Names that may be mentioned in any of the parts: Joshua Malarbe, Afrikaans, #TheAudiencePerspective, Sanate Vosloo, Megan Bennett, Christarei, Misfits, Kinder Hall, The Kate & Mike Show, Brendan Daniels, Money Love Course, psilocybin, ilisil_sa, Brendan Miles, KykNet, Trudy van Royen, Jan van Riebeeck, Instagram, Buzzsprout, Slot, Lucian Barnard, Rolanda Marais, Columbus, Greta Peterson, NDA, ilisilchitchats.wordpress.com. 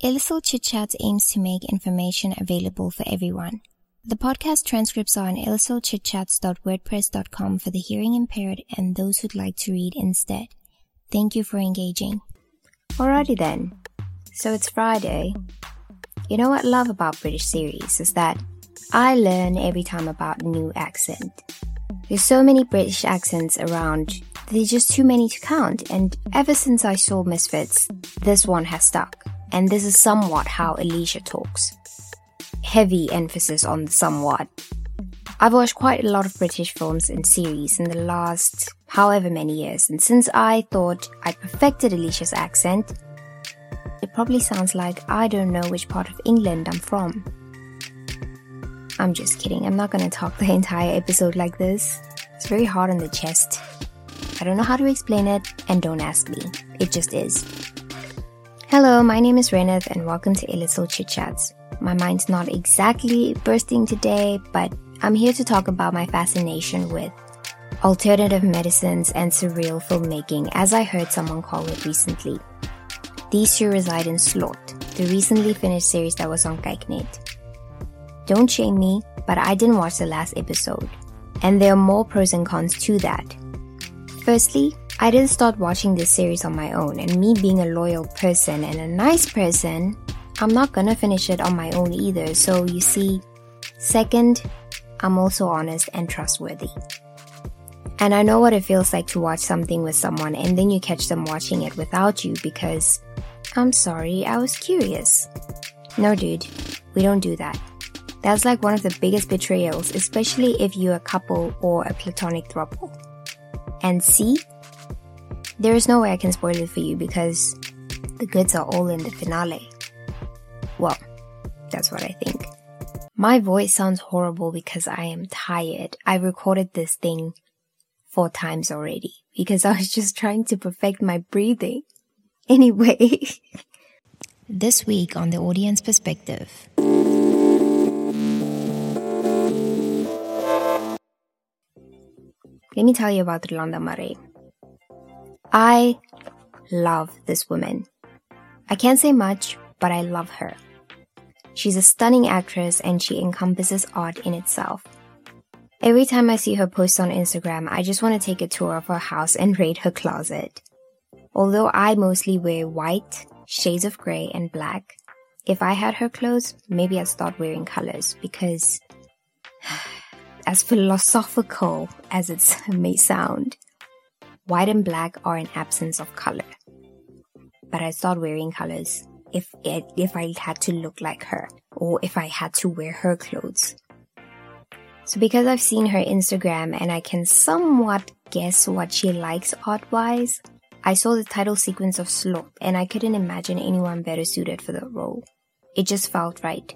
Illicit Chit Chats aims to make information available for everyone. The podcast transcripts are on illicitchitchats.wordpress.com for the hearing impaired and those who'd like to read instead. Thank you for engaging. Alrighty then. So it's Friday. You know what I love about British series is that I learn every time about a new accent. There's so many British accents around, there's just too many to count, and ever since I saw Misfits, this one has stuck. And this is somewhat how Alicia talks. Heavy emphasis on the somewhat. I've watched quite a lot of British films and series in the last however many years, and since I thought I'd perfected Alicia's accent, it probably sounds like I don't know which part of England I'm from. I'm just kidding, I'm not going to talk the entire episode like this. It's very hard on the chest. I don't know how to explain it, and don't ask me. It just is. Hello, my name is Reneth and welcome to Illicit Chit Chats. My mind's not exactly bursting today, but I'm here to talk about my fascination with alternative medicines and surreal filmmaking, as I heard someone call it recently. These two reside in Slot, the recently finished series that was on KykNet. Don't shame me, but I didn't watch the last episode, and there are more pros and cons to that. Firstly, I didn't start watching this series on my own, and me being a loyal person and a nice person, I'm not gonna finish it on my own either, so you see. Second, I'm also honest and trustworthy. And I know what it feels like to watch something with someone and then you catch them watching it without you because, I'm sorry, I was curious. No dude, we don't do that. That's like one of the biggest betrayals, especially if you're a couple or a platonic throuple. And see? There is no way I can spoil it for you because the goods are all in the finale. Well, that's what I think. My voice sounds horrible because I am tired. I recorded this thing 4 times already because I was just trying to perfect my breathing. Anyway. This week on The Audience Perspective. Let me tell you about Rolanda Marais. I love this woman. I can't say much, but I love her. She's a stunning actress and she encompasses art in itself. Every time I see her post on Instagram, I just want to take a tour of her house and raid her closet. Although I mostly wear white, shades of grey and black, if I had her clothes, maybe I'd start wearing colours because, as philosophical as it may sound, white and black are an absence of color. But I start wearing colors if I had to look like her or if I had to wear her clothes. So because I've seen her Instagram and I can somewhat guess what she likes art-wise, I saw the title sequence of Slot and I couldn't imagine anyone better suited for the role. It just felt right.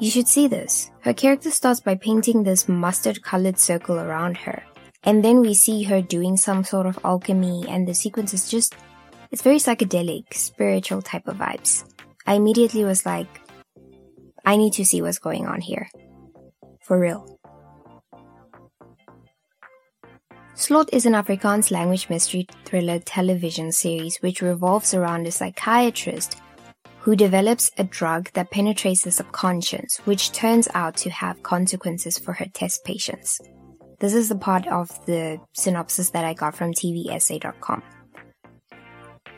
You should see this. Her character starts by painting this mustard-colored circle around her. And then we see her doing some sort of alchemy and the sequence is just, it's very psychedelic, spiritual type of vibes. I immediately was like, I need to see what's going on here. For real. Slot is an Afrikaans language mystery thriller television series which revolves around a psychiatrist who develops a drug that penetrates the subconscious, which turns out to have consequences for her test patients. This is the part of the synopsis that I got from tvsa.com.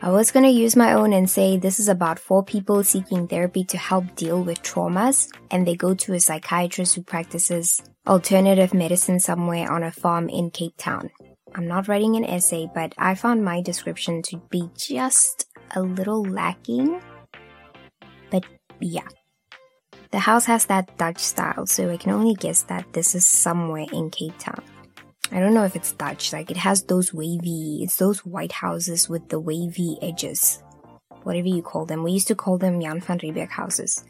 I was going to use my own and say this is about 4 people seeking therapy to help deal with traumas, and they go to a psychiatrist who practices alternative medicine somewhere on a farm in Cape Town. I'm not writing an essay, but I found my description to be just a little lacking. But yeah. The house has that Dutch style, so I can only guess that this is somewhere in Cape Town. I don't know if it's Dutch, like it has those wavy, it's those white houses with the wavy edges. Whatever you call them. We used to call them Jan van Riebeeck houses.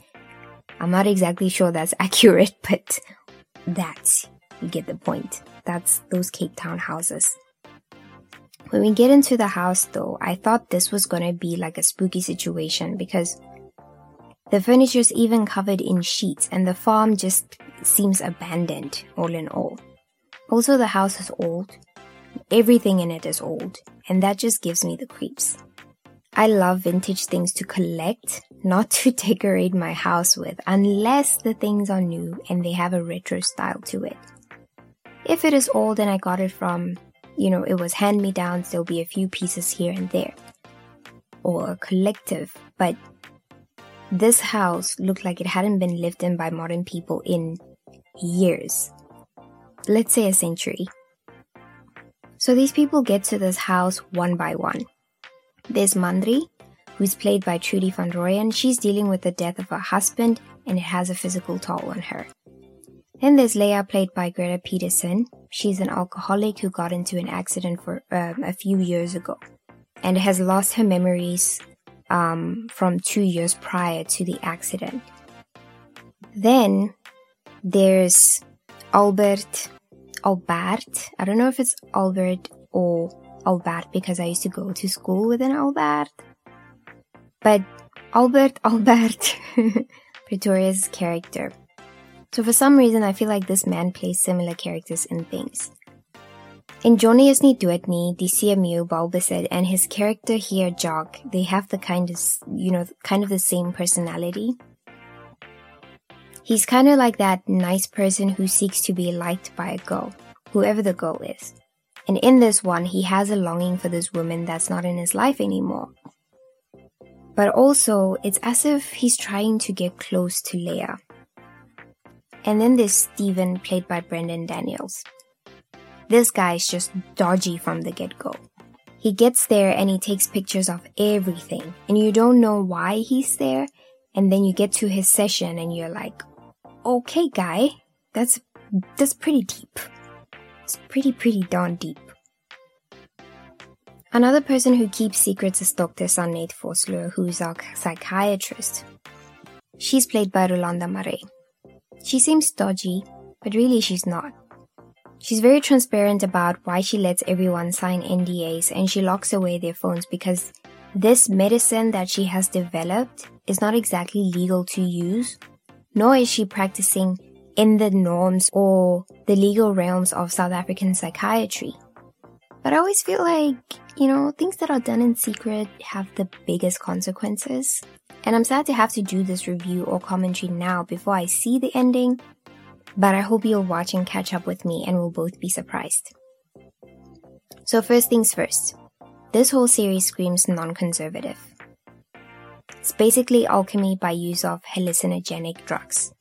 I'm not exactly sure that's accurate, but that's, you get the point. That's those Cape Town houses. When we get into the house though, I thought this was gonna be like a spooky situation because the furniture's even covered in sheets and the farm just seems abandoned, all in all. Also, the house is old. Everything in it is old, and that just gives me the creeps. I love vintage things to collect, not to decorate my house with unless the things are new and they have a retro style to it. If it is old and I got it from, you know, it was hand-me-downs, there'll be a few pieces here and there. Or a collective, but this house looked like it hadn't been lived in by modern people in years. Let's say a century. So these people get to this house one by one. There's Mandri, who's played by Trudy van Royen. She's dealing with the death of her husband and it has a physical toll on her. Then there's Leia, played by Greta Peterson. She's an alcoholic who got into an accident for a few years ago and has lost her memories from 2 years prior to the accident. Then there's Albert. I don't know if it's Albert or Albert because I used to go to school with an Albert. But Albert, Pretoria's character. So for some reason, I feel like this man plays similar characters in things. In Johnny is niet dood nie, die see Mew Balbased and his character here, Jock, they have the kind of the same personality. He's kind of like that nice person who seeks to be liked by a girl, whoever the girl is. And in this one, he has a longing for this woman that's not in his life anymore. But also, it's as if he's trying to get close to Leia. And then there's Steven, played by Brendan Daniels. This guy is just dodgy from the get-go. He gets there and he takes pictures of everything. And you don't know why he's there. And then you get to his session and you're like, okay, guy, that's pretty deep. It's pretty darn deep. Another person who keeps secrets is Dr. Sanate Vosloo, who's our psychiatrist. She's played by Rolanda Marais. She seems dodgy, but really she's not. She's very transparent about why she lets everyone sign NDAs and she locks away their phones because this medicine that she has developed is not exactly legal to use, nor is she practicing in the norms or the legal realms of South African psychiatry. But I always feel like, you know, things that are done in secret have the biggest consequences. And I'm sad to have to do this review or commentary now before I see the ending. But I hope you'll watch and catch up with me and we'll both be surprised. So first things first. This whole series screams non-conservative. It's basically alchemy by use of hallucinogenic drugs.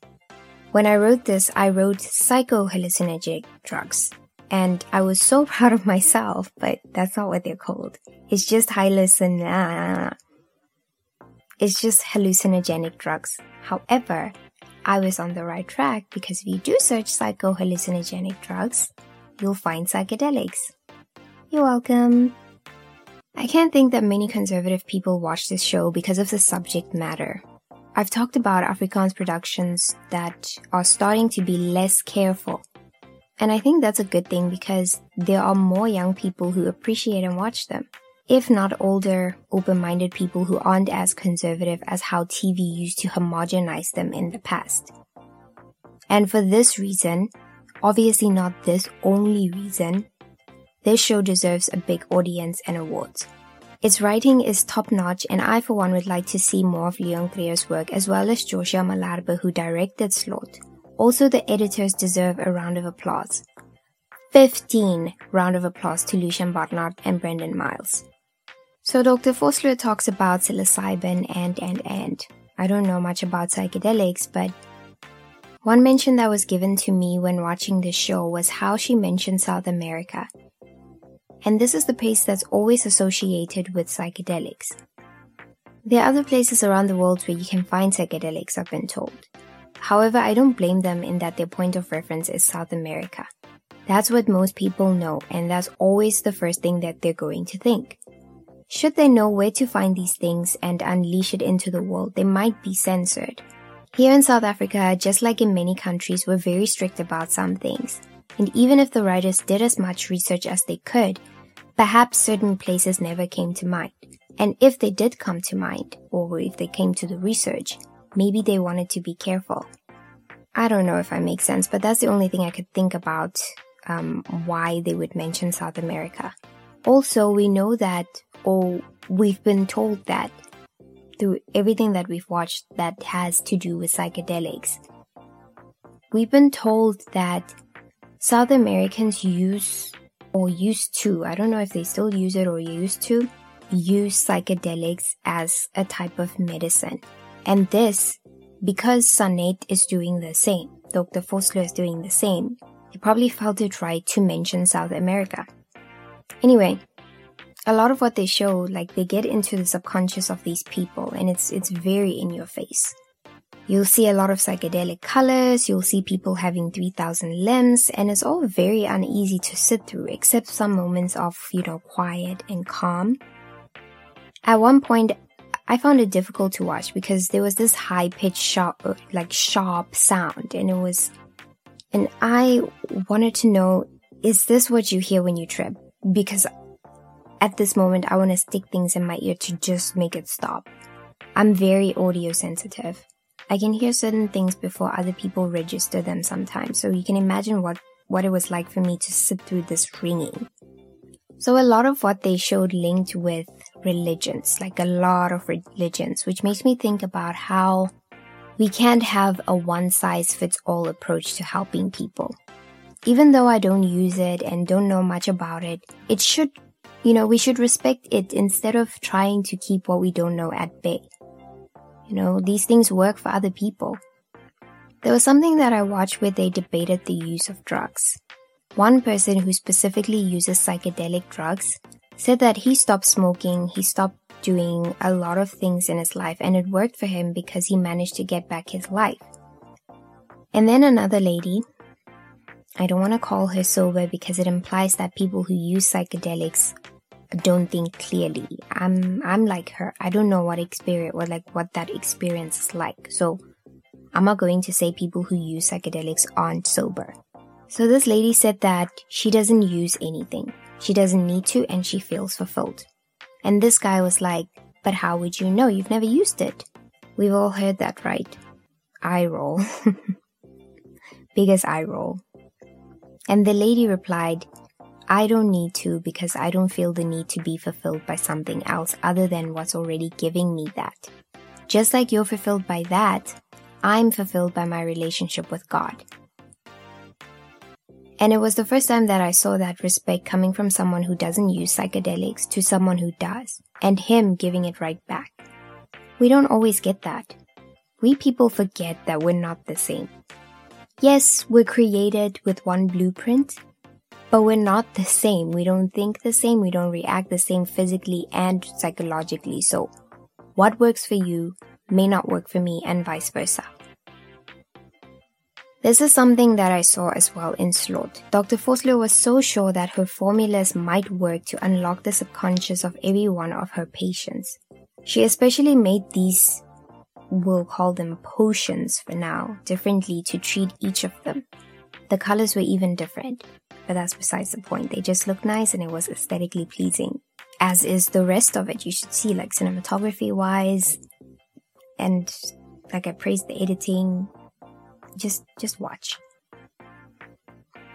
When I wrote this, I wrote psycho-hallucinogenic drugs. And I was so proud of myself, but that's not what they're called. It's just hallucinogenic drugs. However, I was on the right track because if you do search psycho-hallucinogenic drugs, you'll find psychedelics. You're welcome. I can't think that many conservative people watch this show because of the subject matter. I've talked about Afrikaans productions that are starting to be less careful. And I think that's a good thing because there are more young people who appreciate and watch them. If not older, open-minded people who aren't as conservative as how TV used to homogenize them in the past. And for this reason, obviously not this only reason, this show deserves a big audience and awards. Its writing is top-notch and I for one would like to see more of Leon Creer's work as well as Joshua Malarbe who directed Slot. Also, the editors deserve a round of applause. 15 round of applause to Lucian Barnard and Brendan Miles. So Dr. Vosloo talks about psilocybin and. I don't know much about psychedelics, but one mention that was given to me when watching this show was how she mentioned South America. And this is the place that's always associated with psychedelics. There are other places around the world where you can find psychedelics, I've been told. However, I don't blame them in that their point of reference is South America. That's what most people know, and that's always the first thing that they're going to think. Should they know where to find these things and unleash it into the world, they might be censored. Here in South Africa, just like in many countries, we're very strict about some things. And even if the writers did as much research as they could, perhaps certain places never came to mind. And if they did come to mind, or if they came to the research, maybe they wanted to be careful. I don't know if I make sense, but that's the only thing I could think about why they would mention South America. Also, we know that, or we've been told that through everything that we've watched that has to do with psychedelics. We've been told that South Americans use, or used to, I don't know if they still use it or used to, use psychedelics as a type of medicine. And this, because Sanette is doing the same, Dr. Vosloo is doing the same, he probably felt it right to mention South America. Anyway, a lot of what they show, like, they get into the subconscious of these people, and it's very in your face. You'll see a lot of psychedelic colors, you'll see people having 3,000 limbs, and it's all very uneasy to sit through, except some moments of, you know, quiet and calm. At one point, I found it difficult to watch because there was this high-pitched, sharp sound, and I wanted to know, is this what you hear when you trip? Because at this moment, I want to stick things in my ear to just make it stop. I'm very audio sensitive. I can hear certain things before other people register them sometimes, so you can imagine what it was like for me to sit through this ringing. So a lot of what they showed linked with religions, like a lot of religions, which makes me think about how we can't have a one-size-fits-all approach to helping people. Even though I don't use it and don't know much about it, it should, you know, we should respect it instead of trying to keep what we don't know at bay. You know, these things work for other people. There was something that I watched where they debated the use of drugs. One person who specifically uses psychedelic drugs said that he stopped smoking, he stopped doing a lot of things in his life, and it worked for him because he managed to get back his life. And then another lady, I don't want to call her sober because it implies that people who use psychedelics don't think clearly. I'm like her. I don't know what experience or like what that experience is like. So I'm not going to say people who use psychedelics aren't sober. So this lady said that she doesn't use anything. She doesn't need to, and she feels fulfilled. And this guy was like, but how would you know? You've never used it. We've all heard that, right? Eye roll. Biggest eye roll. And the lady replied, I don't need to because I don't feel the need to be fulfilled by something else other than what's already giving me that. Just like you're fulfilled by that, I'm fulfilled by my relationship with God. And it was the first time that I saw that respect coming from someone who doesn't use psychedelics to someone who does, and him giving it right back. We don't always get that. We people forget that we're not the same. Yes, we're created with one blueprint, but we're not the same. We don't think the same. We don't react the same physically and psychologically. So what works for you may not work for me, and vice versa. This is something that I saw as well in Slot. Dr. Vosloo was so sure that her formulas might work to unlock the subconscious of every one of her patients. She especially made these, we'll call them potions for now, differently to treat each of them. The colors were even different, but that's besides the point. They just looked nice and it was aesthetically pleasing, as is the rest of it. You should see, like, cinematography-wise, and like I praised the editing. Just watch.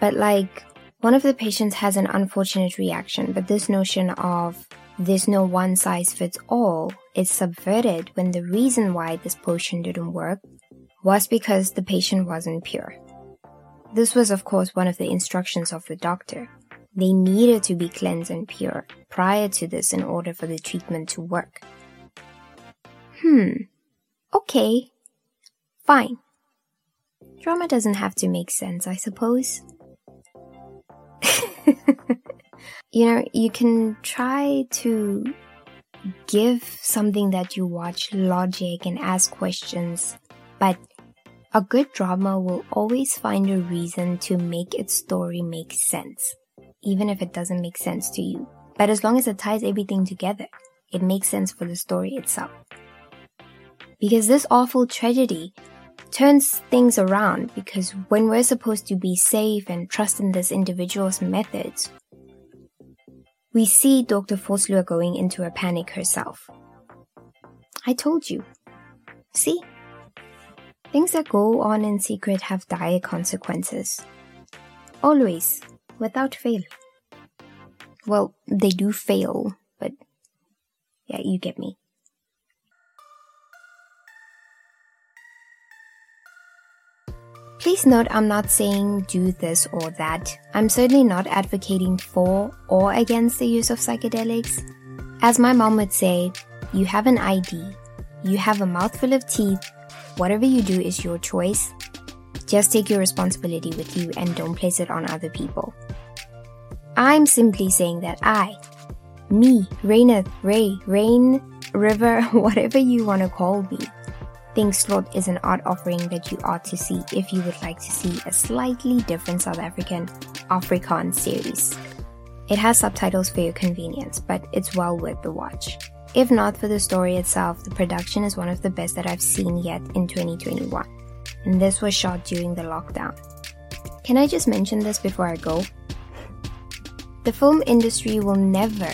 But like, one of the patients has an unfortunate reaction, but this notion of there's no one size fits all is subverted when the reason why this potion didn't work was because the patient wasn't pure. This was, of course, one of the instructions of the doctor. They needed to be cleansed and pure prior to this in order for the treatment to work. Okay. Fine. Drama doesn't have to make sense, I suppose. You know, you can try to give something that you watch logic and ask questions, but a good drama will always find a reason to make its story make sense, even if it doesn't make sense to you. But as long as it ties everything together, it makes sense for the story itself. Because this awful tragedy turns things around, because when we're supposed to be safe and trust in this individual's methods, we see Dr. Vosloo going into a panic herself. I told you. See? Things that go on in secret have dire consequences. Always, without fail. Well, they do fail, but yeah, you get me. Please note I'm not saying do this or that. I'm certainly not advocating for or against the use of psychedelics. As my mom would say, you have an ID, you have a mouthful of teeth, whatever you do is your choice. Just take your responsibility with you and don't place it on other people. I'm simply saying that me, Raineth, Ray, Rain, River, whatever you want to call me, think Slot is an art offering that you ought to see if you would like to see a slightly different South African Afrikaans series. It has subtitles for your convenience, but it's well worth the watch. If not for the story itself, the production is one of the best that I've seen yet in 2021, and this was shot during the lockdown. Can I just mention this before I go? The film industry will never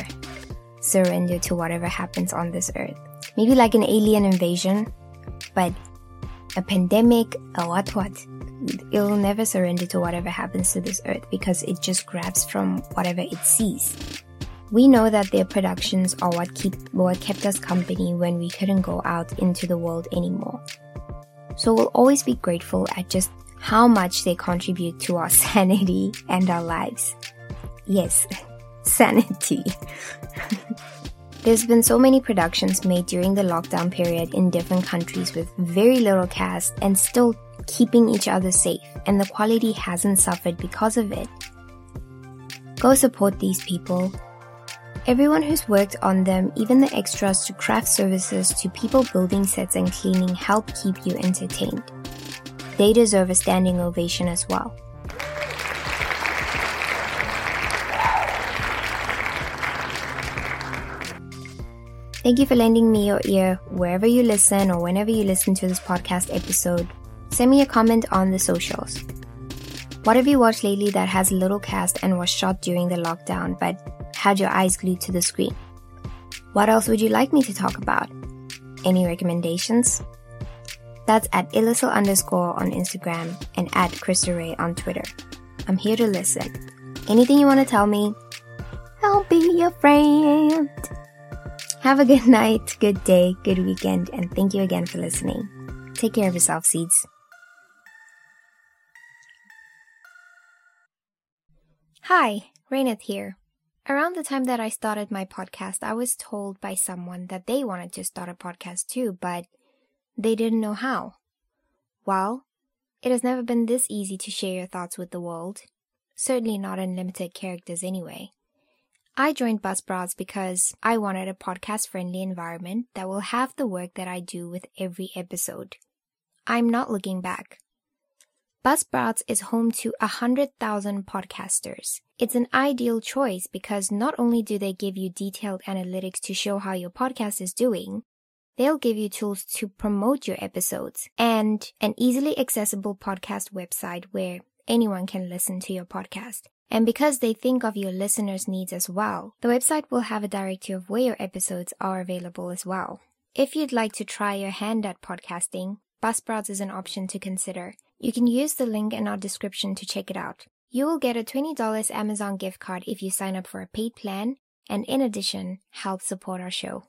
surrender to whatever happens on this earth. Maybe like an alien invasion, but a pandemic, a what, it'll never surrender to whatever happens to this earth because it just grabs from whatever it sees. We know that their productions are what kept us company when we couldn't go out into the world anymore. So we'll always be grateful at just how much they contribute to our sanity and our lives. Yes, sanity. There's been so many productions made during the lockdown period in different countries with very little cast and still keeping each other safe, and the quality hasn't suffered because of it. Go support these people. Everyone who's worked on them, even the extras to craft services to people building sets and cleaning, help keep you entertained. They deserve a standing ovation as well. Thank you for lending me your ear wherever you listen or whenever you listen to this podcast episode. Send me a comment on the socials. What have you watched lately that has little cast and was shot during the lockdown but had your eyes glued to the screen? What else would you like me to talk about? Any recommendations? That's at @illicil_ on Instagram and at @KristaRay on Twitter. I'm here to listen. Anything you want to tell me, I'll be your friend. Have a good night, good day, good weekend, and thank you again for listening. Take care of yourself, seeds. Hi, Raineth here. Around the time that I started my podcast, I was told by someone that they wanted to start a podcast too, but they didn't know how. Well, it has never been this easy to share your thoughts with the world. Certainly not in limited characters anyway. I joined Buzzsprout because I wanted a podcast-friendly environment that will have the work that I do with every episode. I'm not looking back. Buzzsprout is home to 100,000 podcasters. It's an ideal choice because not only do they give you detailed analytics to show how your podcast is doing, they'll give you tools to promote your episodes and an easily accessible podcast website where anyone can listen to your podcast. And because they think of your listeners' needs as well, the website will have a directory of where your episodes are available as well. If you'd like to try your hand at podcasting, Buzzsprout is an option to consider. You can use the link in our description to check it out. You will get a $20 Amazon gift card if you sign up for a paid plan and in addition, help support our show.